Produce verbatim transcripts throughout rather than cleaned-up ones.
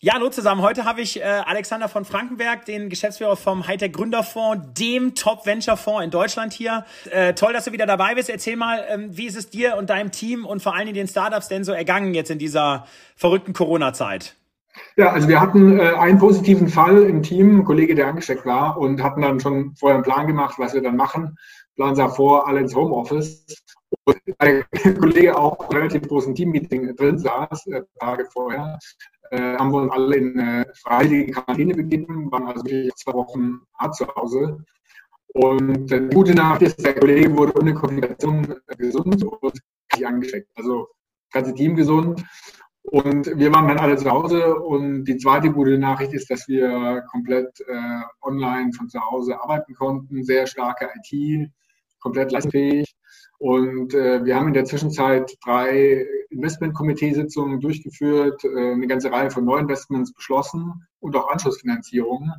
Ja, hallo zusammen. Heute habe ich äh, Alexander von Frankenberg, den Geschäftsführer vom Hightech-Gründerfonds, dem Top-Venture-Fonds in Deutschland hier. Äh, toll, dass du wieder dabei bist. Erzähl mal, ähm, wie ist es dir und deinem Team und vor allen Dingen den Startups denn so ergangen jetzt in dieser verrückten Corona-Zeit? Ja, also wir hatten äh, einen positiven Fall im Team, ein Kollege, der angesteckt war, und hatten dann schon vorher einen Plan gemacht, was wir dann machen. Plan sah vor, alle ins Homeoffice. Und ein Kollege auch im relativ großen Team-Meeting drin saß, äh, Tage vorher. Äh, haben wir uns alle in äh, freiwillige Quarantäne begeben, waren also wirklich zwei Wochen hart zu Hause. Und äh, die gute Nachricht ist, der Kollege wurde ohne Komplikation äh, gesund und nicht angesteckt. Also das ganze Team gesund. Und wir waren dann alle zu Hause. Und die zweite gute Nachricht ist, dass wir komplett äh, online von zu Hause arbeiten konnten. Sehr starke I T, komplett leistungsfähig. Und äh, wir haben in der Zwischenzeit drei Investmentkomiteesitzungen durchgeführt, äh, eine ganze Reihe von Neuinvestments beschlossen und auch Anschlussfinanzierungen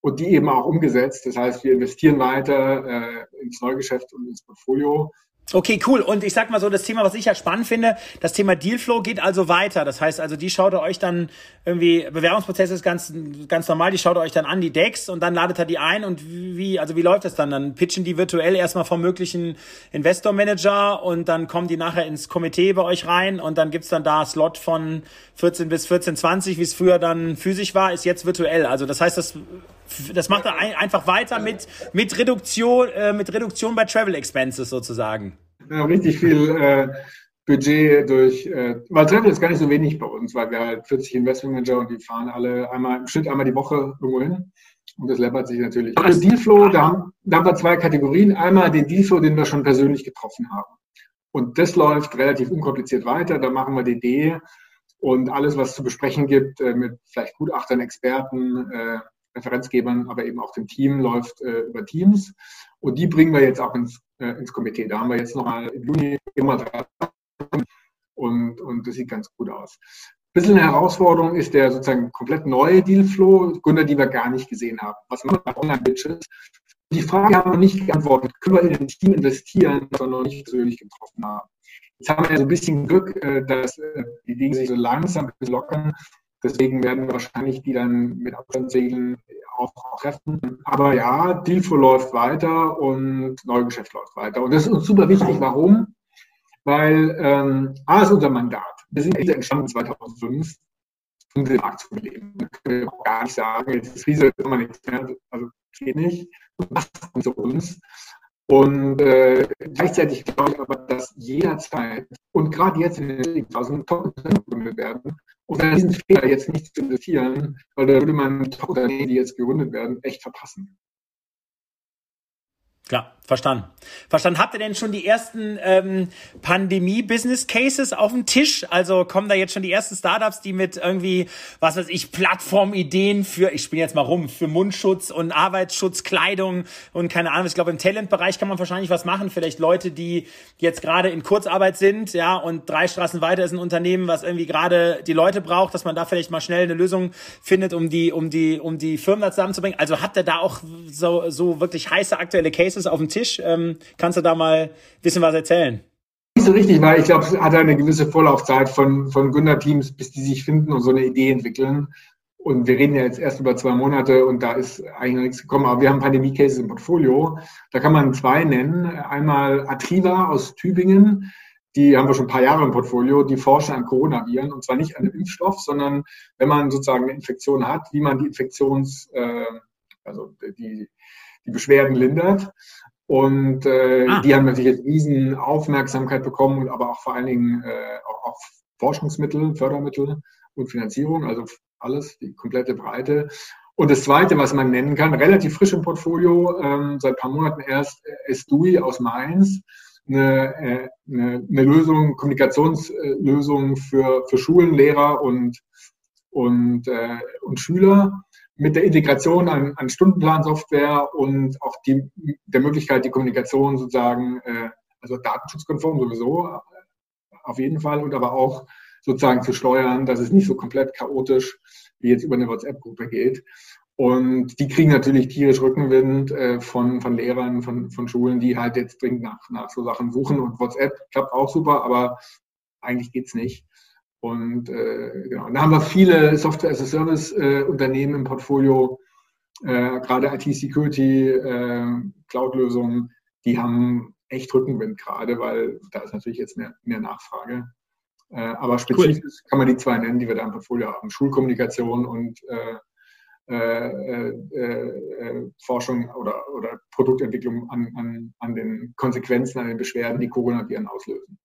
und die eben auch umgesetzt. Das heißt, wir investieren weiter äh, ins Neugeschäft und ins Portfolio. Okay, cool. Und ich sag mal so, das Thema, was ich ja spannend finde, das Thema Dealflow geht also weiter. Das heißt also, die schaut ihr euch dann irgendwie, Bewerbungsprozess ist ganz, ganz normal, die schaut ihr euch dann an, die Decks, und dann ladet ihr die ein und wie, also wie läuft das dann? Dann pitchen die virtuell erstmal vom möglichen Investor-Manager und dann kommen die nachher ins Komitee bei euch rein und dann gibt's dann da Slot von vierzehn bis vierzehn zwanzig, wie es früher dann physisch war, ist jetzt virtuell. Also das heißt, das, das macht er ein, einfach weiter mit, mit Reduktion, äh, mit Reduktion bei Travel Expenses sozusagen. Ja, richtig viel äh, Budget durch, äh, weil Travel ist gar nicht so wenig bei uns, weil wir halt vierzig Investmentmanager und die fahren alle einmal im Schnitt einmal die Woche irgendwo hin und das läppert sich natürlich. Also Dealflow, da haben, da haben wir zwei Kategorien. Einmal den Dealflow, den wir schon persönlich getroffen haben und das läuft relativ unkompliziert weiter, da machen wir D D und alles, was zu besprechen gibt äh, mit vielleicht Gutachtern, Experten, äh, Referenzgebern, aber eben auch dem Team, läuft äh, über Teams. Und die bringen wir jetzt auch ins, äh, ins Komitee. Da haben wir jetzt nochmal im Juni immer drei und, und das sieht ganz gut aus. Ein bisschen eine Herausforderung ist der sozusagen komplett neue Dealflow, Gründer, die wir gar nicht gesehen haben. Was machen wir bei Online-Pitches? Die Frage haben wir nicht geantwortet. Können wir in ein Team investieren, das wir noch nicht persönlich getroffen haben? Jetzt haben wir so ein bisschen Glück, äh, dass äh, die Dinge sich so langsam lockern. Deswegen werden wir wahrscheinlich die dann mit Abstandsregeln auch treffen. Aber ja, Dealflow läuft weiter und Neugeschäft läuft weiter. Und das ist uns super wichtig. Warum? Weil ähm, A ist unser Mandat. Wir sind entstanden zweitausendfünf, um den Markt zu beleben. Da können wir auch gar nicht sagen, jetzt ist Riese, wenn man nichts mehr, also geht nicht. Und das ist zu uns. Und äh, gleichzeitig glaube ich aber, dass jederzeit und gerade jetzt in den zweitausend Top-Unternehmen gegründet werden. Und wenn diesen Fehler jetzt nicht zu investieren, weil da würde man Top-Unternehmen, die jetzt gegründet werden, echt verpassen. Klar, verstanden. Verstanden. Habt ihr denn schon die ersten ähm, Pandemie-Business-Cases auf dem Tisch? Also kommen da jetzt schon die ersten Startups, die mit irgendwie, was weiß ich, Plattformideen für, ich spiele jetzt mal rum, für Mundschutz und Arbeitsschutz, Kleidung und keine Ahnung. Ich glaube, im Talent-Bereich kann man wahrscheinlich was machen. Vielleicht Leute, die jetzt gerade in Kurzarbeit sind, ja, und drei Straßen weiter ist ein Unternehmen, was irgendwie gerade die Leute braucht, dass man da vielleicht mal schnell eine Lösung findet, um die, um die, um die Firmen da zusammenzubringen. Also habt ihr da auch so, so wirklich heiße aktuelle Cases auf dem Tisch? Ähm, kannst du da mal ein bisschen was erzählen? Nicht so richtig, weil ich glaube, es hat eine gewisse Vorlaufzeit von, von Gründerteams, bis die sich finden und so eine Idee entwickeln. Und wir reden ja jetzt erst über zwei Monate und da ist eigentlich noch nichts gekommen. Aber wir haben Pandemie-Cases im Portfolio. Da kann man zwei nennen. Einmal Atriva aus Tübingen. Die haben wir schon ein paar Jahre im Portfolio. Die forschen an Coronaviren und zwar nicht an dem Impfstoff, sondern wenn man sozusagen eine Infektion hat, wie man die Infektions... Äh, also die... die Beschwerden lindert. Und äh, ah. die haben natürlich jetzt riesen Aufmerksamkeit bekommen, aber auch vor allen Dingen äh, auch, auch Forschungsmittel, Fördermittel und Finanzierung, also alles, die komplette Breite. Und das Zweite, was man nennen kann, relativ frisch im Portfolio, ähm, seit ein paar Monaten erst, äh, S D U I aus Mainz, eine, äh, eine, eine Lösung, Kommunikationslösung für, für Schulen, Lehrer und, und, äh, und Schüler, mit der Integration an, an Stundenplansoftware und auch die, der Möglichkeit, die Kommunikation sozusagen, äh, also datenschutzkonform sowieso, auf jeden Fall, und aber auch sozusagen zu steuern, dass es nicht so komplett chaotisch wie jetzt über eine WhatsApp-Gruppe geht. Und die kriegen natürlich tierisch Rückenwind äh, von, von Lehrern, von, von Schulen, die halt jetzt dringend nach, nach so Sachen suchen. Und WhatsApp klappt auch super, aber eigentlich geht's nicht. Und äh, genau, da haben wir viele Software-as-a-Service-Unternehmen im Portfolio, äh, gerade I T-Security, äh, Cloud-Lösungen, die haben echt Rückenwind gerade, weil da ist natürlich jetzt mehr, mehr Nachfrage. Äh, aber spezifisch cool. kann man die zwei nennen, die wir da im Portfolio haben, Schulkommunikation und äh, äh, äh, äh, Forschung oder, oder Produktentwicklung an, an, an den Konsequenzen, an den Beschwerden, die Coronaviren auslösen.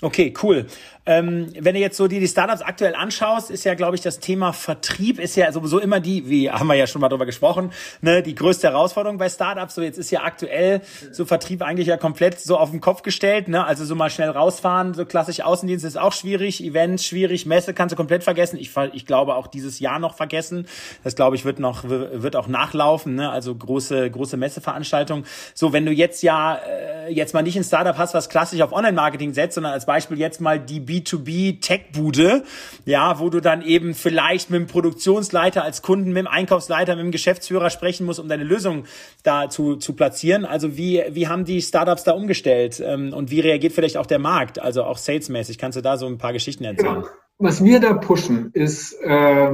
Okay, cool. Ähm, wenn du jetzt so die, die Startups aktuell anschaust, ist ja, glaube ich, das Thema Vertrieb ist ja sowieso immer die, wie haben wir ja schon mal drüber gesprochen, ne, die größte Herausforderung bei Startups. So jetzt ist ja aktuell so Vertrieb eigentlich ja komplett so auf den Kopf gestellt, ne? Also so mal schnell rausfahren, so klassisch Außendienst ist auch schwierig, Events schwierig, Messe kannst du komplett vergessen. Ich, ich glaube auch dieses Jahr noch vergessen. Das glaube ich wird noch wird auch nachlaufen, ne? Also große große Messeveranstaltungen. So wenn du jetzt ja jetzt mal nicht ein Startup hast, was klassisch auf Online-Marketing setzt, sondern als Beispiel jetzt mal die B zwei B Tech-Bude, ja, wo du dann eben vielleicht mit dem Produktionsleiter als Kunden, mit dem Einkaufsleiter, mit dem Geschäftsführer sprechen musst, um deine Lösung da zu, zu platzieren. Also wie, wie haben die Startups da umgestellt ähm, und wie reagiert vielleicht auch der Markt, also auch salesmäßig? Kannst du da so ein paar Geschichten erzählen? Genau. Was wir da pushen, ist äh,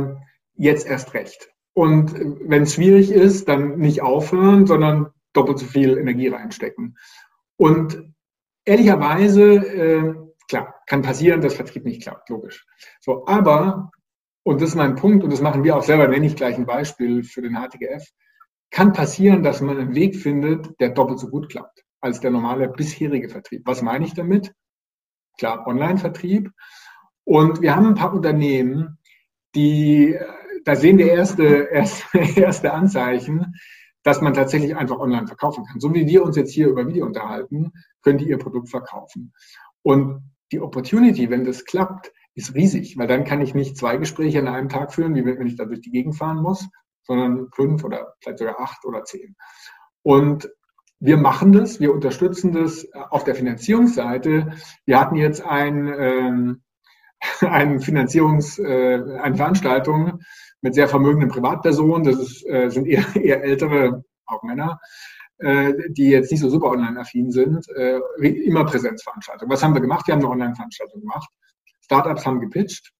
jetzt erst recht. Und wenn es schwierig ist, dann nicht aufhören, sondern doppelt so viel Energie reinstecken. Und ehrlicherweise, äh, klar, kann passieren, dass Vertrieb nicht klappt, logisch. So, aber, und das ist mein Punkt, und das machen wir auch selber, nenne ich gleich ein Beispiel für den H T G F, kann passieren, dass man einen Weg findet, der doppelt so gut klappt, als der normale bisherige Vertrieb. Was meine ich damit? Klar, Online-Vertrieb. Und wir haben ein paar Unternehmen, die, da sehen wir erste, erste, erste Anzeichen, dass man tatsächlich einfach online verkaufen kann. So wie wir uns jetzt hier über Video unterhalten, können die ihr Produkt verkaufen. Und die Opportunity, wenn das klappt, ist riesig, weil dann kann ich nicht zwei Gespräche an einem Tag führen, wie wenn ich da durch die Gegend fahren muss, sondern fünf oder vielleicht sogar acht oder zehn. Und wir machen das, wir unterstützen das auf der Finanzierungsseite. Wir hatten jetzt ein, ähm, eine Finanzierungs-, äh, eine Veranstaltung mit sehr vermögenden Privatpersonen, das ist, äh, sind eher, eher ältere, auch Männer, äh, die jetzt nicht so super online-affin sind, äh, immer Präsenzveranstaltungen. Was haben wir gemacht? Wir haben eine Online-Veranstaltung gemacht. Startups haben gepitcht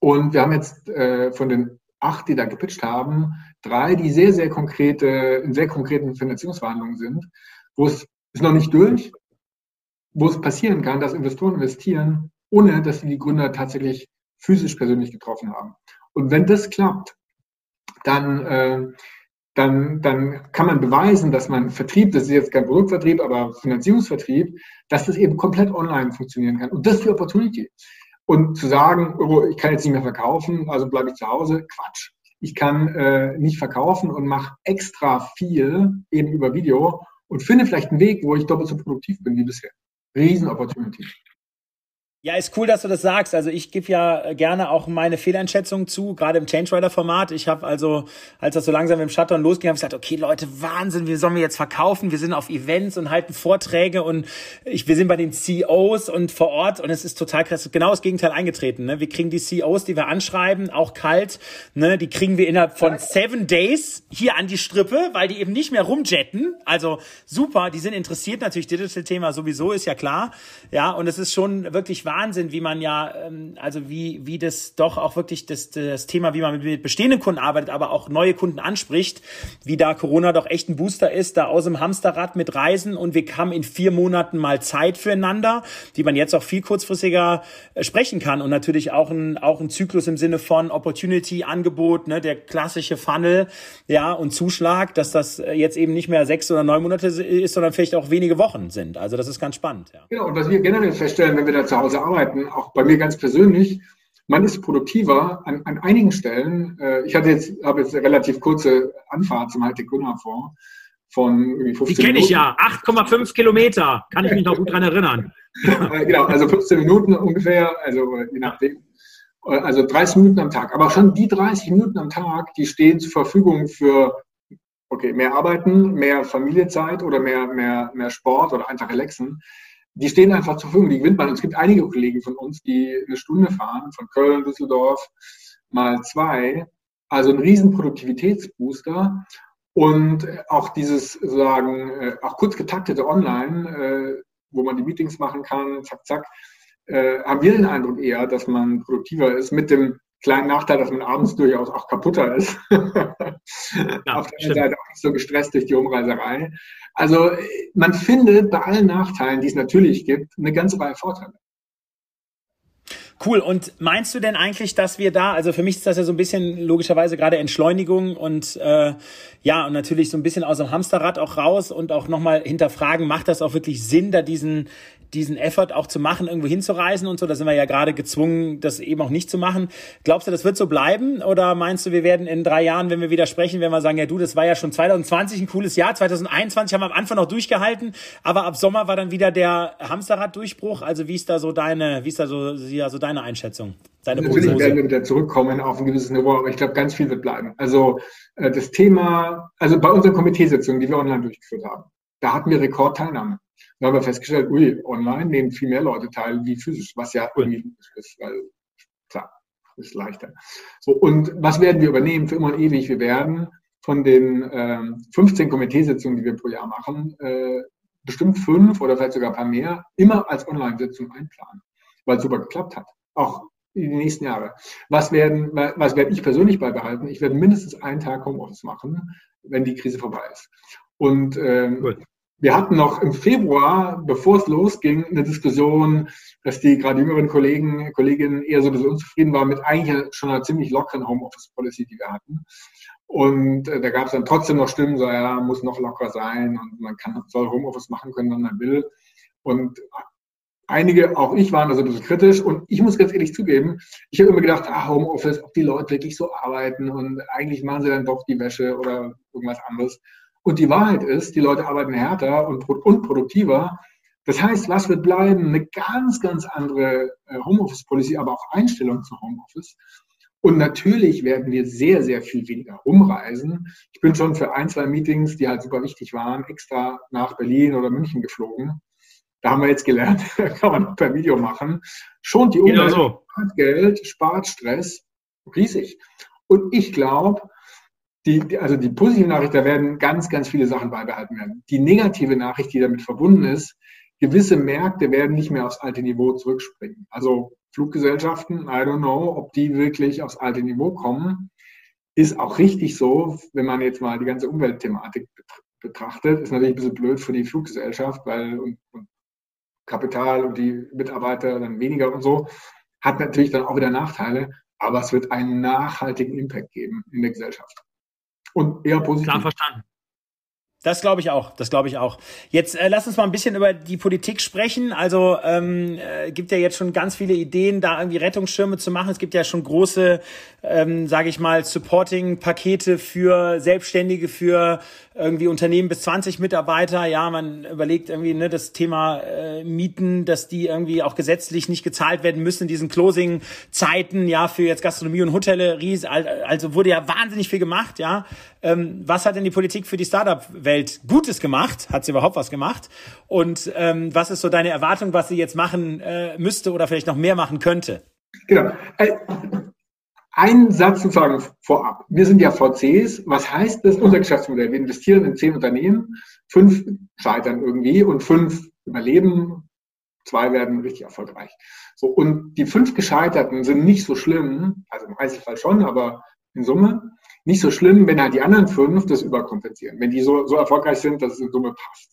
und wir haben jetzt äh, von den acht, die da gepitcht haben, drei, die sehr, sehr konkrete, in sehr konkreten Finanzierungsverhandlungen sind, wo es ist noch nicht durch, wo es passieren kann, dass Investoren investieren, ohne dass sie die Gründer tatsächlich physisch persönlich getroffen haben. Und wenn das klappt, dann, äh, dann, dann kann man beweisen, dass man Vertrieb, das ist jetzt kein Produktvertrieb, aber Finanzierungsvertrieb, dass das eben komplett online funktionieren kann. Und das ist die Opportunity. Und zu sagen, oh, ich kann jetzt nicht mehr verkaufen, also bleibe ich zu Hause, Quatsch. Ich kann äh, nicht verkaufen und mache extra viel eben über Video und finde vielleicht einen Weg, wo ich doppelt so produktiv bin wie bisher. Riesen-Opportunity. Ja, ist cool, dass du das sagst. Also ich gebe ja gerne auch meine Fehleinschätzungen zu, gerade im ChangeRider-Format. Ich habe also, als das so langsam im Shutdown losging, habe ich gesagt, okay Leute, Wahnsinn, wie sollen wir jetzt verkaufen? Wir sind auf Events und halten Vorträge und ich, wir sind bei den C E Os und vor Ort und es ist total krass. Genau das Gegenteil eingetreten. Ne? Wir kriegen die C E Os, die wir anschreiben, auch kalt, ne? Die kriegen wir innerhalb von seven days hier an die Strippe, weil die eben nicht mehr rumjetten. Also super, die sind interessiert natürlich, Digital-Thema sowieso, ist ja klar. Ja, und es ist schon wirklich wahr. Wahnsinn, wie man ja, also wie wie das doch auch wirklich das, das Thema, wie man mit bestehenden Kunden arbeitet, aber auch neue Kunden anspricht, wie da Corona doch echt ein Booster ist, da aus dem Hamsterrad mit Reisen und wir haben in vier Monaten mal Zeit füreinander, die man jetzt auch viel kurzfristiger sprechen kann und natürlich auch ein, auch ein Zyklus im Sinne von Opportunity, Angebot, ne, der klassische Funnel, ja, und Zuschlag, dass das jetzt eben nicht mehr sechs oder neun Monate ist, sondern vielleicht auch wenige Wochen sind. Also das ist ganz spannend. Ja. Genau, und was wir generell feststellen, wenn wir da zu Hause arbeiten, auch bei mir ganz persönlich, man ist produktiver an, an einigen Stellen. Ich hatte jetzt, habe jetzt eine relativ kurze Anfahrt zum Hightech-Gründerfonds von irgendwie fünfzehn Minuten. Die kenne ich ja, acht Komma fünf Kilometer, kann ich mich noch gut dran erinnern. Genau, also fünfzehn Minuten ungefähr, also je nachdem. Also dreißig Minuten am Tag. Aber schon die dreißig Minuten am Tag, die stehen zur Verfügung für, okay, mehr Arbeiten, mehr Familienzeit oder mehr, mehr, mehr Sport oder einfach relaxen. Die stehen einfach zur Verfügung, die gewinnt man. Und es gibt einige Kollegen von uns, die eine Stunde fahren, von Köln, Düsseldorf, mal zwei. Also ein riesen Produktivitätsbooster. Und auch dieses, sozusagen, auch kurz getaktete Online, wo man die Meetings machen kann, zack, zack, äh, haben wir den Eindruck eher, dass man produktiver ist, mit dem kleinen Nachteil, dass man abends durchaus auch kaputter ist. Ja, auf der anderen Seite auch nicht so gestresst durch die Rumreiserei. Also man findet bei allen Nachteilen, die es natürlich gibt, eine ganze Reihe Vorteile. Cool. Und meinst du denn eigentlich, dass wir da, also für mich ist das ja so ein bisschen logischerweise gerade Entschleunigung und äh, ja, und natürlich so ein bisschen aus dem Hamsterrad auch raus und auch nochmal hinterfragen, macht das auch wirklich Sinn, da diesen diesen Effort auch zu machen, irgendwo hinzureisen und so? Da sind wir ja gerade gezwungen, das eben auch nicht zu machen. Glaubst du, das wird so bleiben? Oder meinst du, wir werden in drei Jahren, wenn wir wieder sprechen, werden wir sagen, ja du, das war ja schon zwanzig zwanzig ein cooles Jahr, zwanzig einundzwanzig haben wir am Anfang noch durchgehalten, aber ab Sommer war dann wieder der Hamsterraddurchbruch. Also wie ist da so deine, wie ist da so, ja, so deine Einschätzung? Deine Natürlich werden wir wieder zurückkommen auf ein gewisses Niveau, aber ich glaube, ganz viel wird bleiben. Also das Thema, also bei unseren Komiteesitzungen, die wir online durchgeführt haben, da hatten wir Rekordteilnahme. Da haben wir festgestellt, ui, online nehmen viel mehr Leute teil wie physisch, was ja irgendwie ist, weil klar, ist leichter. So, und was werden wir übernehmen für immer und ewig? Wir werden von den ähm, fünfzehn Komiteesitzungen, die wir pro Jahr machen, äh, bestimmt fünf oder vielleicht sogar ein paar mehr immer als Online-Sitzung einplanen, weil es super geklappt hat, auch in den nächsten Jahren. Was werden, was werde ich persönlich beibehalten? Ich werde mindestens einen Tag Homeoffice machen, wenn die Krise vorbei ist. Und ähm, cool. Wir hatten noch im Februar, bevor es losging, eine Diskussion, dass die gerade jüngeren Kollegen, Kolleginnen eher so ein bisschen unzufrieden waren mit eigentlich schon einer ziemlich lockeren Homeoffice-Policy, die wir hatten. Und äh, da gab es dann trotzdem noch Stimmen, so ja, muss noch locker sein und man kann, soll Homeoffice machen können, wenn man will. Und einige, auch ich, waren da so ein bisschen kritisch. Und ich muss ganz ehrlich zugeben, ich habe immer gedacht, ah, Homeoffice, ob die Leute wirklich so arbeiten und eigentlich machen sie dann doch die Wäsche oder irgendwas anderes. Und die Wahrheit ist, die Leute arbeiten härter und, und produktiver. Das heißt, was wird bleiben? Eine ganz, ganz andere Homeoffice-Policy, aber auch Einstellung zu Homeoffice. Und natürlich werden wir sehr, sehr viel weniger rumreisen. Ich bin schon für ein, zwei Meetings, die halt super wichtig waren, extra nach Berlin oder München geflogen. Da haben wir jetzt gelernt, kann man auch per Video machen. Schont die Umwelt, so. Spart Geld, spart Stress, riesig. Und ich glaube, Die, also die positive Nachricht, da werden ganz, ganz viele Sachen beibehalten werden. Die negative Nachricht, die damit verbunden ist, gewisse Märkte werden nicht mehr aufs alte Niveau zurückspringen. Also Fluggesellschaften, I don't know, ob die wirklich aufs alte Niveau kommen, ist auch richtig so, wenn man jetzt mal die ganze Umweltthematik betrachtet. Ist natürlich ein bisschen blöd für die Fluggesellschaft, weil und, und Kapital und die Mitarbeiter dann weniger und so, hat natürlich dann auch wieder Nachteile, aber es wird einen nachhaltigen Impact geben in der Gesellschaft. Und eher positiv. Klar verstanden. Das glaube ich auch, das glaube ich auch. Jetzt äh, lass uns mal ein bisschen über die Politik sprechen. Also ähm, äh, gibt ja jetzt schon ganz viele Ideen, da irgendwie Rettungsschirme zu machen. Es gibt ja schon große, ähm, sage ich mal, Supporting-Pakete für Selbstständige, für irgendwie Unternehmen bis zwanzig Mitarbeiter. Ja, man überlegt irgendwie, ne, das Thema äh, Mieten, dass die irgendwie auch gesetzlich nicht gezahlt werden müssen in diesen Closing-Zeiten, ja, für jetzt Gastronomie und Hotellerie. Also wurde ja wahnsinnig viel gemacht, ja. Ähm, was hat denn die Politik für die Startup-Welt Gutes gemacht? Hat sie überhaupt was gemacht? Und ähm, was ist so deine Erwartung, was sie jetzt machen äh, müsste oder vielleicht noch mehr machen könnte? Genau. Äh, einen Satz sozusagen vorab. Wir sind ja V Cs. Was heißt das? Unser Geschäftsmodell. Wir investieren in zehn Unternehmen. Fünf scheitern irgendwie und fünf überleben. Zwei werden richtig erfolgreich. So, und die fünf Gescheiterten sind nicht so schlimm, also im Einzelfall schon, aber in Summe nicht so schlimm, wenn halt die anderen fünf das überkompensieren, wenn die so, so erfolgreich sind, dass es in Summe passt.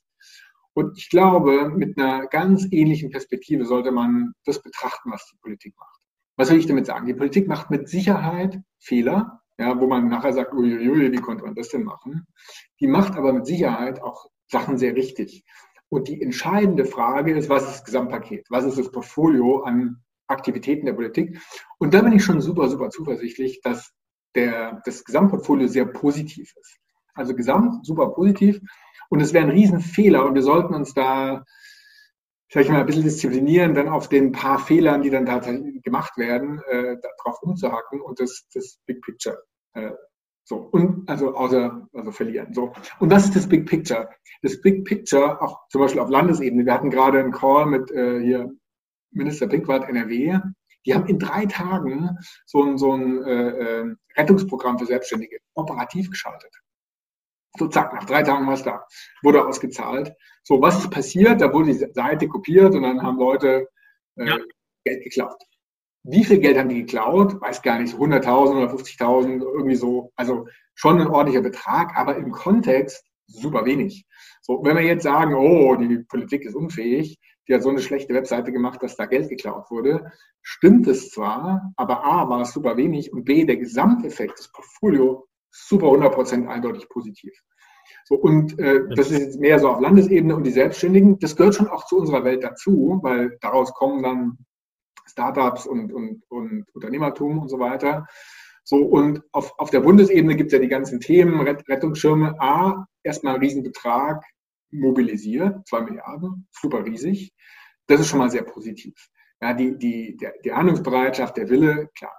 Und ich glaube, mit einer ganz ähnlichen Perspektive sollte man das betrachten, was die Politik macht. Was will ich damit sagen? Die Politik macht mit Sicherheit Fehler, ja, wo man nachher sagt, uiuiui, wie konnte man das denn machen? Die macht aber mit Sicherheit auch Sachen sehr richtig. Und die entscheidende Frage ist, was ist das Gesamtpaket? Was ist das Portfolio an Aktivitäten der Politik? Und da bin ich schon super, super zuversichtlich, dass Der, das Gesamtportfolio sehr positiv ist. Also gesamt super positiv. Und es wäre ein Riesenfehler und wir sollten uns da, sag ich mal, ein bisschen disziplinieren, dann auf den paar Fehlern, die dann tatsächlich gemacht werden, äh, darauf umzuhacken und das, das Big Picture äh, so. Und also außer also verlieren. So. Und was ist das Big Picture? Das Big Picture, auch zum Beispiel auf Landesebene, wir hatten gerade einen Call mit äh, hier Minister Pinkwart N R W. Die haben in drei Tagen so ein, so ein äh, Rettungsprogramm für Selbstständige operativ geschaltet. So zack, nach drei Tagen war es da. Wurde ausgezahlt. So, was ist passiert? Da wurde die Seite kopiert und dann haben Leute äh, ja. Geld geklaut. Wie viel Geld haben die geklaut? Weiß gar nicht, so hunderttausend oder fünfzigtausend, irgendwie so. Also schon ein ordentlicher Betrag, aber im Kontext super wenig. So, wenn wir jetzt sagen, oh, die Politik ist unfähig, die hat so eine schlechte Webseite gemacht, dass da Geld geklaut wurde, stimmt es zwar, aber A, war es super wenig und B, der Gesamteffekt des Portfolio super hundert Prozent eindeutig positiv. So, und äh, das ist jetzt mehr so auf Landesebene und die Selbstständigen. Das gehört schon auch zu unserer Welt dazu, weil daraus kommen dann Startups und, und, und Unternehmertum und so weiter. So, und auf, auf der Bundesebene gibt es ja die ganzen Themen, Rettungsschirme. A, erstmal ein Riesenbetrag mobilisiert, zwei Milliarden, super riesig. Das ist schon mal sehr positiv. Ja, die, die, der, die Handlungsbereitschaft, der Wille, klar.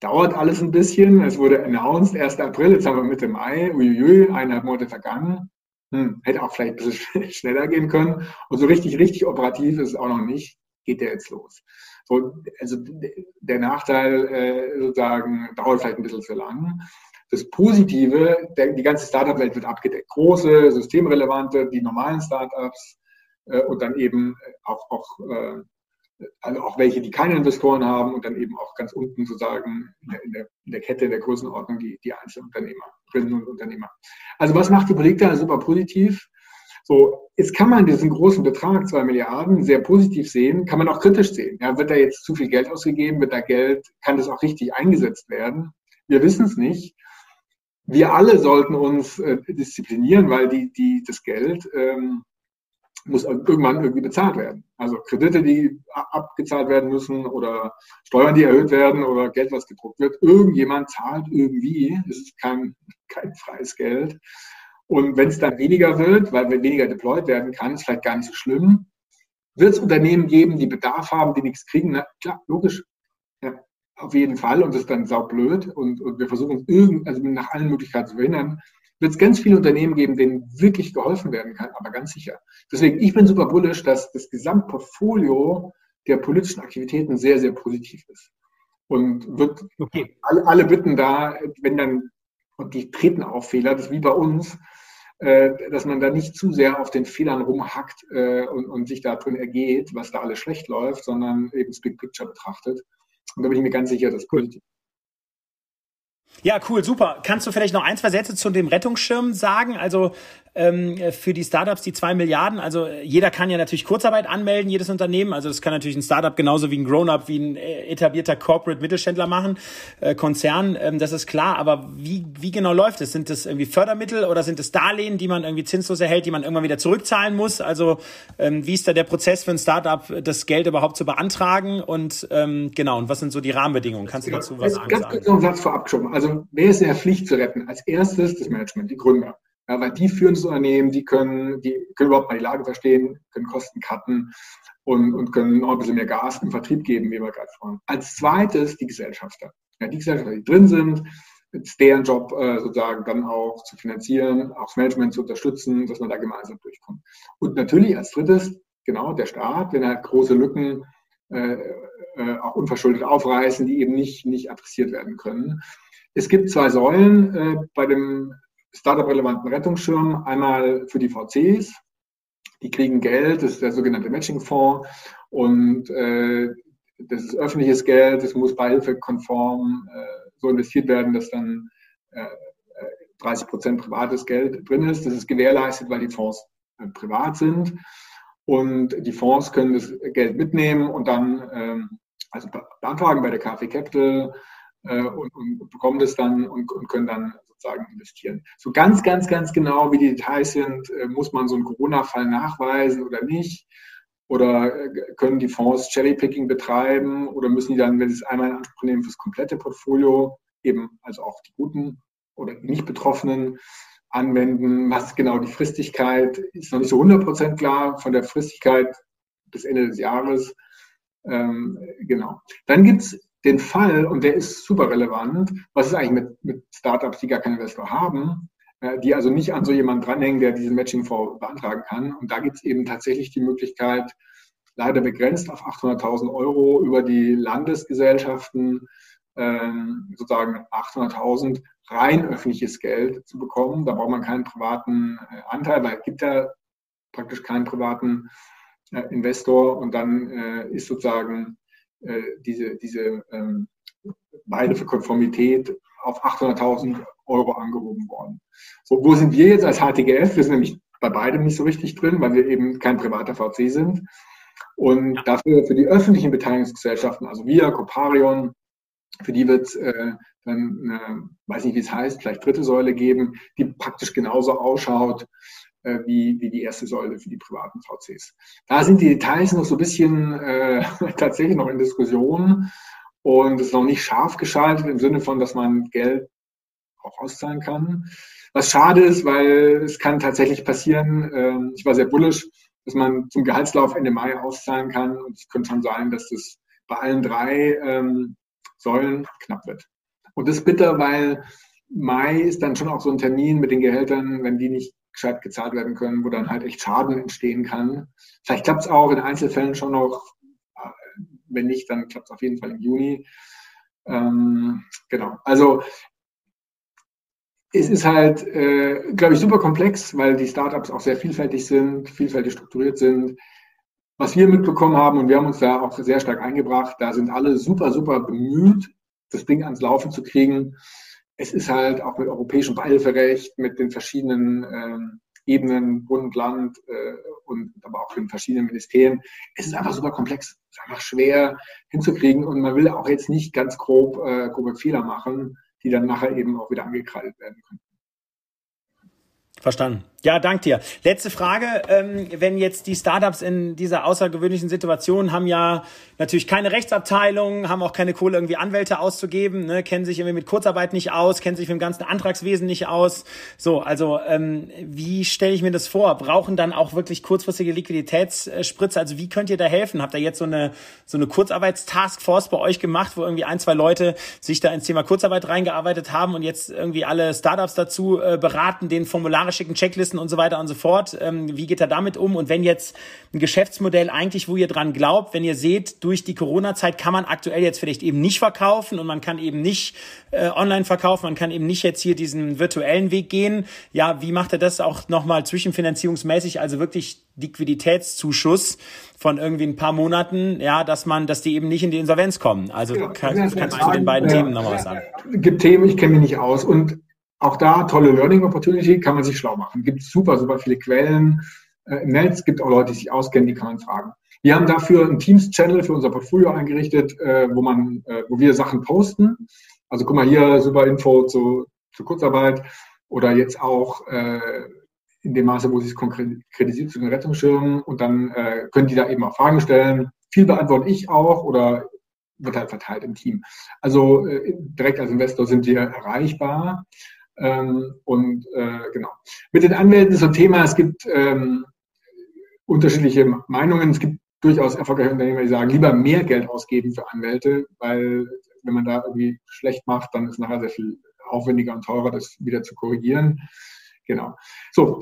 Dauert alles ein bisschen. Es wurde announced, erster April, jetzt haben wir Mitte Mai, uiuiui, eineinhalb Monate vergangen. Hm, hätte auch vielleicht ein bisschen schneller gehen können. Und so richtig, richtig operativ ist es auch noch nicht. Geht der jetzt los? So, also der Nachteil äh, sozusagen dauert vielleicht ein bisschen zu lang. Das Positive, der, die ganze Startup-Welt wird abgedeckt. Große, systemrelevante, die normalen Startups äh, und dann eben auch, auch äh, also auch welche, die keine Investoren haben und dann eben auch ganz unten sozusagen in der, in der Kette, in der Größenordnung, die, die Einzelunternehmerinnen und Unternehmer. Also was macht die Politik da? Super positiv. So, jetzt kann man diesen großen Betrag, zwei Milliarden, sehr positiv sehen, kann man auch kritisch sehen. Ja, wird da jetzt zu viel Geld ausgegeben? Wird da Geld, kann das auch richtig eingesetzt werden? Wir wissen es nicht. Wir alle sollten uns äh, disziplinieren, weil die, die, das Geld ähm, muss irgendwann irgendwie bezahlt werden. Also Kredite, die abgezahlt werden müssen oder Steuern, die erhöht werden oder Geld, was gedruckt wird. Irgendjemand zahlt irgendwie. Es ist kein, kein freies Geld. Und wenn es dann weniger wird, weil weniger deployed werden kann, ist vielleicht gar nicht so schlimm, wird es Unternehmen geben, die Bedarf haben, die nichts kriegen. Na klar, logisch. Ja, auf jeden Fall. Und das ist dann saublöd. Und, und wir versuchen irgend, also nach allen Möglichkeiten zu verhindern. Wird es ganz viele Unternehmen geben, denen wirklich geholfen werden kann, aber ganz sicher. Deswegen, ich bin super bullish, dass das Gesamtportfolio der politischen Aktivitäten sehr, sehr positiv ist. Und wird okay. alle, alle bitten da, wenn dann, und die treten auch Fehler, das ist wie bei uns, äh, dass man da nicht zu sehr auf den Fehlern rumhackt äh, und, und sich da drin ergeht, was da alles schlecht läuft, sondern eben das Big Picture betrachtet. Und da bin ich mir ganz sicher, dass positiv. Ja, cool, super. Kannst du vielleicht noch ein, zwei Sätze zu dem Rettungsschirm sagen? Also ähm, für die Startups, die zwei Milliarden, also jeder kann ja natürlich Kurzarbeit anmelden, jedes Unternehmen. Also das kann natürlich ein Startup genauso wie ein Grown-Up, wie ein etablierter Corporate-Mittelständler machen, äh, Konzern, ähm, das ist klar. Aber wie, wie genau läuft es? Sind das irgendwie Fördermittel oder sind das Darlehen, die man irgendwie zinslos erhält, die man irgendwann wieder zurückzahlen muss? Also ähm, wie ist da der Prozess für ein Startup, das Geld überhaupt zu beantragen? Und ähm, genau, und was sind so die Rahmenbedingungen? Kannst du dazu was sagen? Ganz kurz noch einen Satz vorab schon. Also wer ist in der Pflicht zu retten? Als erstes das Management, die Gründer. Ja, weil die führen das Unternehmen, die können, die können überhaupt mal die Lage verstehen, können Kosten cutten und, und können auch ein bisschen mehr Gas im Vertrieb geben, wie wir gerade vorhin. Als zweites die Gesellschafter. Ja, die Gesellschafter, die drin sind, ist deren Job äh, sozusagen dann auch zu finanzieren, auch das Management zu unterstützen, dass man da gemeinsam durchkommt. Und natürlich als drittes, genau, der Staat, wenn er halt große Lücken äh, äh, auch unverschuldet aufreißen, die eben nicht, nicht adressiert werden können. Es gibt zwei Säulen äh, bei dem Startup-relevanten Rettungsschirm. Einmal für die V Cs, die kriegen Geld, das ist der sogenannte Matching-Fonds und äh, das ist öffentliches Geld, das muss beihilfekonform äh, so investiert werden, dass dann äh, dreißig Prozent privates Geld drin ist. Das ist gewährleistet, weil die Fonds äh, privat sind und die Fonds können das Geld mitnehmen und dann äh, also beantragen bei der K f W Capital, Und, und bekommen das dann und, und können dann sozusagen investieren. So ganz, ganz, ganz genau, wie die Details sind, muss man so einen Corona-Fall nachweisen oder nicht? Oder können die Fonds Cherry-Picking betreiben? Oder müssen die dann, wenn sie es einmal in Anspruch nehmen, fürs komplette Portfolio, eben also auch die Guten oder die Nicht-Betroffenen, anwenden? Was genau die Fristigkeit ist, noch nicht so hundert Prozent klar von der Fristigkeit bis Ende des Jahres. Ähm, genau. Dann gibt es den Fall, und der ist super relevant, was ist eigentlich mit, mit Startups, die gar keinen Investor haben, äh, die also nicht an so jemanden dranhängen, der diesen Matching-Fonds beantragen kann. Und da gibt es eben tatsächlich die Möglichkeit, leider begrenzt auf achthunderttausend Euro über die Landesgesellschaften, äh, sozusagen achthunderttausend rein öffentliches Geld zu bekommen. Da braucht man keinen privaten äh, Anteil, weil es gibt ja praktisch keinen privaten äh, Investor. Und dann äh, ist sozusagen äh, diese, diese ähm, Beihilfe für Konformität auf achthunderttausend Euro angehoben worden. So, wo sind wir jetzt als H T G F? Wir sind nämlich bei beidem nicht so richtig drin, weil wir eben kein privater V C sind. Und dafür für die öffentlichen Beteiligungsgesellschaften, also wir, Coparion, für die wird es äh, dann, eine, weiß nicht wie es heißt, vielleicht dritte Säule geben, die praktisch genauso ausschaut äh, wie, wie die erste Säule für die privaten V Cs. Da sind die Details noch so ein bisschen äh, tatsächlich noch in Diskussion und es ist noch nicht scharf geschaltet im Sinne von, dass man Geld auch auszahlen kann. Was schade ist, weil es kann tatsächlich passieren, äh, ich war sehr bullish, dass man zum Gehaltslauf Ende Mai auszahlen kann und es könnte schon sein, dass das bei allen drei ähm, Säulen knapp wird. Und das ist bitter, weil Mai ist dann schon auch so ein Termin mit den Gehältern, wenn die nicht gescheit gezahlt werden können, wo dann halt echt Schaden entstehen kann. Vielleicht klappt es auch in Einzelfällen schon noch, wenn nicht, dann klappt es auf jeden Fall im Juni. Ähm, genau, also es ist halt, äh, glaube ich, super komplex, weil die Startups auch sehr vielfältig sind, vielfältig strukturiert sind. Was wir mitbekommen haben, und wir haben uns da auch sehr stark eingebracht, da sind alle super, super bemüht, das Ding ans Laufen zu kriegen. Es ist halt auch mit europäischem Beihilferecht, mit den verschiedenen ähm, Ebenen, Bund, Land äh, und aber auch den verschiedenen Ministerien. Es ist einfach super komplex, es ist einfach schwer hinzukriegen und man will auch jetzt nicht ganz grob äh, grobe Fehler machen, die dann nachher eben auch wieder angekreidet werden können. Verstanden. Ja, danke dir. Letzte Frage, ähm, wenn jetzt die Startups in dieser außergewöhnlichen Situation haben ja natürlich keine Rechtsabteilung, haben auch keine Kohle, irgendwie Anwälte auszugeben, ne, kennen sich irgendwie mit Kurzarbeit nicht aus, kennen sich mit dem ganzen Antragswesen nicht aus. So, also ähm, wie stelle ich mir das vor? Brauchen dann auch wirklich kurzfristige Liquiditätsspritze? Also wie könnt ihr da helfen? Habt ihr jetzt so eine so eine Kurzarbeitstaskforce bei euch gemacht, wo irgendwie ein, zwei Leute sich da ins Thema Kurzarbeit reingearbeitet haben und jetzt irgendwie alle Startups dazu äh, beraten, den Formulare schicken, Checklisten und so weiter und so fort. Ähm, wie geht er damit um? Und wenn jetzt ein Geschäftsmodell eigentlich, wo ihr dran glaubt, wenn ihr seht, durch die Corona-Zeit kann man aktuell jetzt vielleicht eben nicht verkaufen und man kann eben nicht äh, online verkaufen, man kann eben nicht jetzt hier diesen virtuellen Weg gehen. Ja, wie macht er das auch nochmal zwischenfinanzierungsmäßig? Also wirklich Liquiditätszuschuss von irgendwie ein paar Monaten, ja, dass man, dass die eben nicht in die Insolvenz kommen. Also ja, kann, kannst du zu den beiden ja, Themen nochmal was sagen? Gibt Themen, ich kenne mich nicht aus und auch da tolle Learning Opportunity, kann man sich schlau machen. Gibt super, super viele Quellen äh, im Netz, gibt auch Leute, die sich auskennen, die kann man fragen. Wir haben dafür einen Teams-Channel für unser Portfolio eingerichtet, äh, wo man, äh, wo wir Sachen posten. Also guck mal hier, super Info zu, zu Kurzarbeit oder jetzt auch äh, in dem Maße, wo sie es konkretisiert zu den Rettungsschirmen und dann äh, können die da eben auch Fragen stellen. Viel beantworte ich auch oder wird halt verteilt im Team. Also äh, direkt als Investor sind wir erreichbar. Ähm, und äh, genau. Mit den Anwälten ist so ein Thema, es gibt ähm, unterschiedliche Meinungen, es gibt durchaus erfolgreiche Unternehmer, die sagen, lieber mehr Geld ausgeben für Anwälte, weil wenn man da irgendwie schlecht macht, dann ist nachher sehr viel aufwendiger und teurer, das wieder zu korrigieren. Genau. So,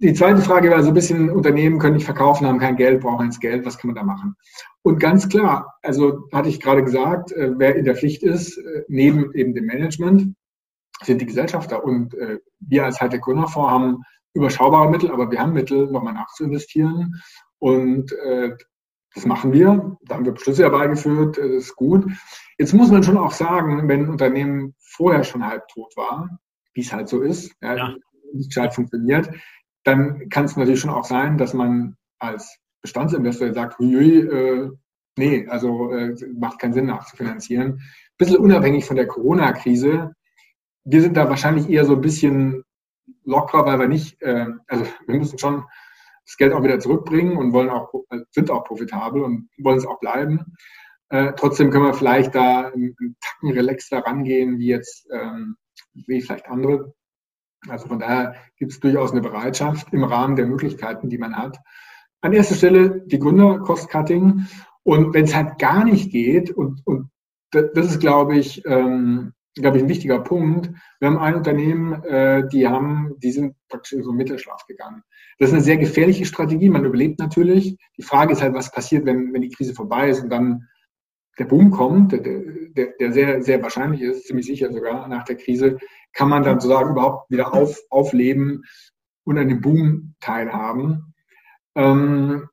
die zweite Frage war so ein bisschen, Unternehmen können nicht verkaufen, haben kein Geld, brauchen jetzt Geld, was kann man da machen? Und ganz klar, also hatte ich gerade gesagt, äh, wer in der Pflicht ist, äh, neben eben dem Management, sind die Gesellschafter und äh, wir als Hightech-Gründerfonds haben überschaubare Mittel, aber wir haben Mittel, nochmal nachzuinvestieren und äh, das machen wir, da haben wir Beschlüsse herbeigeführt, äh, das ist gut. Jetzt muss man schon auch sagen, wenn ein Unternehmen vorher schon halbtot war, wie es halt so ist, ja, ja. nicht gescheit funktioniert, dann kann es natürlich schon auch sein, dass man als Bestandsinvestor sagt, hui, äh, nee, also äh, macht keinen Sinn nachzufinanzieren. Ein bisschen unabhängig von der Corona-Krise. Wir sind da wahrscheinlich eher so ein bisschen lockerer, weil wir nicht, äh, also wir müssen schon das Geld auch wieder zurückbringen und wollen auch, sind auch profitabel und wollen es auch bleiben. Äh, trotzdem können wir vielleicht da einen Tacken relaxter rangehen, wie jetzt, ähm, wie vielleicht andere. Also von daher gibt es durchaus eine Bereitschaft im Rahmen der Möglichkeiten, die man hat. An erster Stelle die Gründer, Cost-Cutting. Und wenn es halt gar nicht geht, und, und das ist, glaube ich, ähm, glaube ich, ein wichtiger Punkt. Wir haben ein Unternehmen, äh, die haben, die sind praktisch in so einen Mittelschlaf gegangen. Das ist eine sehr gefährliche Strategie. Man überlebt natürlich. Die Frage ist halt, was passiert, wenn, wenn die Krise vorbei ist und dann der Boom kommt, der, der, der sehr, sehr wahrscheinlich ist, ziemlich sicher sogar nach der Krise, kann man dann sozusagen überhaupt wieder auf, aufleben und an dem Boom teilhaben. Ähm,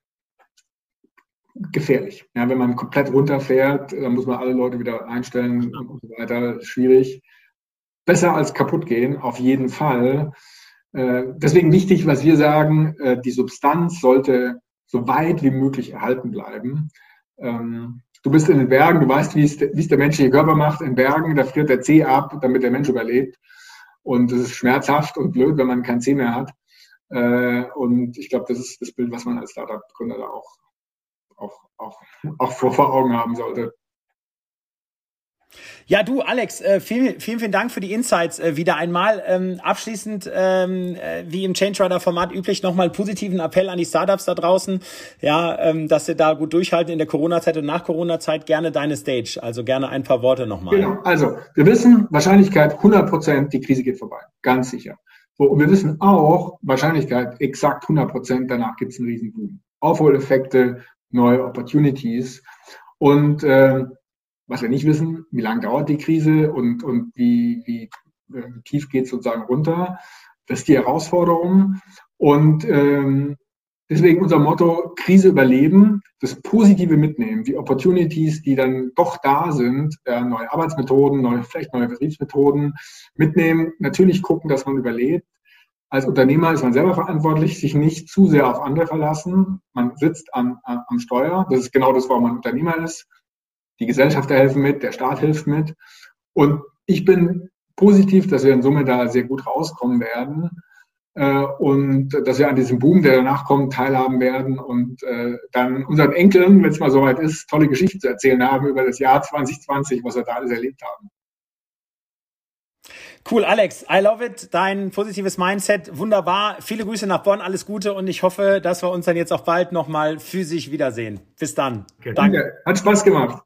gefährlich. Ja, wenn man komplett runterfährt, dann muss man alle Leute wieder einstellen und so weiter. Schwierig. Besser als kaputt gehen, auf jeden Fall. Deswegen wichtig, was wir sagen, die Substanz sollte so weit wie möglich erhalten bleiben. Du bist in den Bergen, du weißt, wie es der menschliche Körper macht. In Bergen, da friert der Zeh ab, damit der Mensch überlebt. Und es ist schmerzhaft und blöd, wenn man keinen Zeh mehr hat. Und ich glaube, das ist das Bild, was man als Startup-Gründer da auch, auch, auch, auch vor Augen haben sollte. Ja, du, Alex, vielen, vielen, vielen Dank für die Insights wieder einmal. Abschließend, wie im ChangeRider-Format üblich, nochmal positiven Appell an die Startups da draußen, ja, dass sie da gut durchhalten in der Corona-Zeit und nach Corona-Zeit. Gerne deine Stage, also gerne ein paar Worte nochmal. Genau, also wir wissen, Wahrscheinlichkeit hundert Prozent, die Krise geht vorbei, ganz sicher. So, und wir wissen auch, Wahrscheinlichkeit exakt hundert Prozent, danach gibt es einen riesen Boom. Aufholeffekte, neue Opportunities und äh, was wir nicht wissen, wie lange dauert die Krise und, und wie, wie, wie tief geht es sozusagen runter. Das ist die Herausforderung. Und ähm, deswegen unser Motto, Krise überleben, das Positive mitnehmen, die Opportunities, die dann doch da sind, äh, neue Arbeitsmethoden, neue, vielleicht neue Vertriebsmethoden mitnehmen, natürlich gucken, dass man überlebt. Als Unternehmer ist man selber verantwortlich, sich nicht zu sehr auf andere verlassen. Man sitzt an, an, am Steuer. Das ist genau das, warum man Unternehmer ist. Die Gesellschafter helfen mit, der Staat hilft mit. Und ich bin positiv, dass wir in Summe da sehr gut rauskommen werden äh, und dass wir an diesem Boom, der danach kommt, teilhaben werden und äh, dann unseren Enkeln, wenn es mal soweit ist, tolle Geschichten zu erzählen haben über das Jahr zwanzig zwanzig, was wir da alles erlebt haben. Cool, Alex, I love it, dein positives Mindset, wunderbar. Viele Grüße nach Bonn, alles Gute und ich hoffe, dass wir uns dann jetzt auch bald nochmal physisch wiedersehen. Bis dann. Okay. Danke. Hat Spaß gemacht.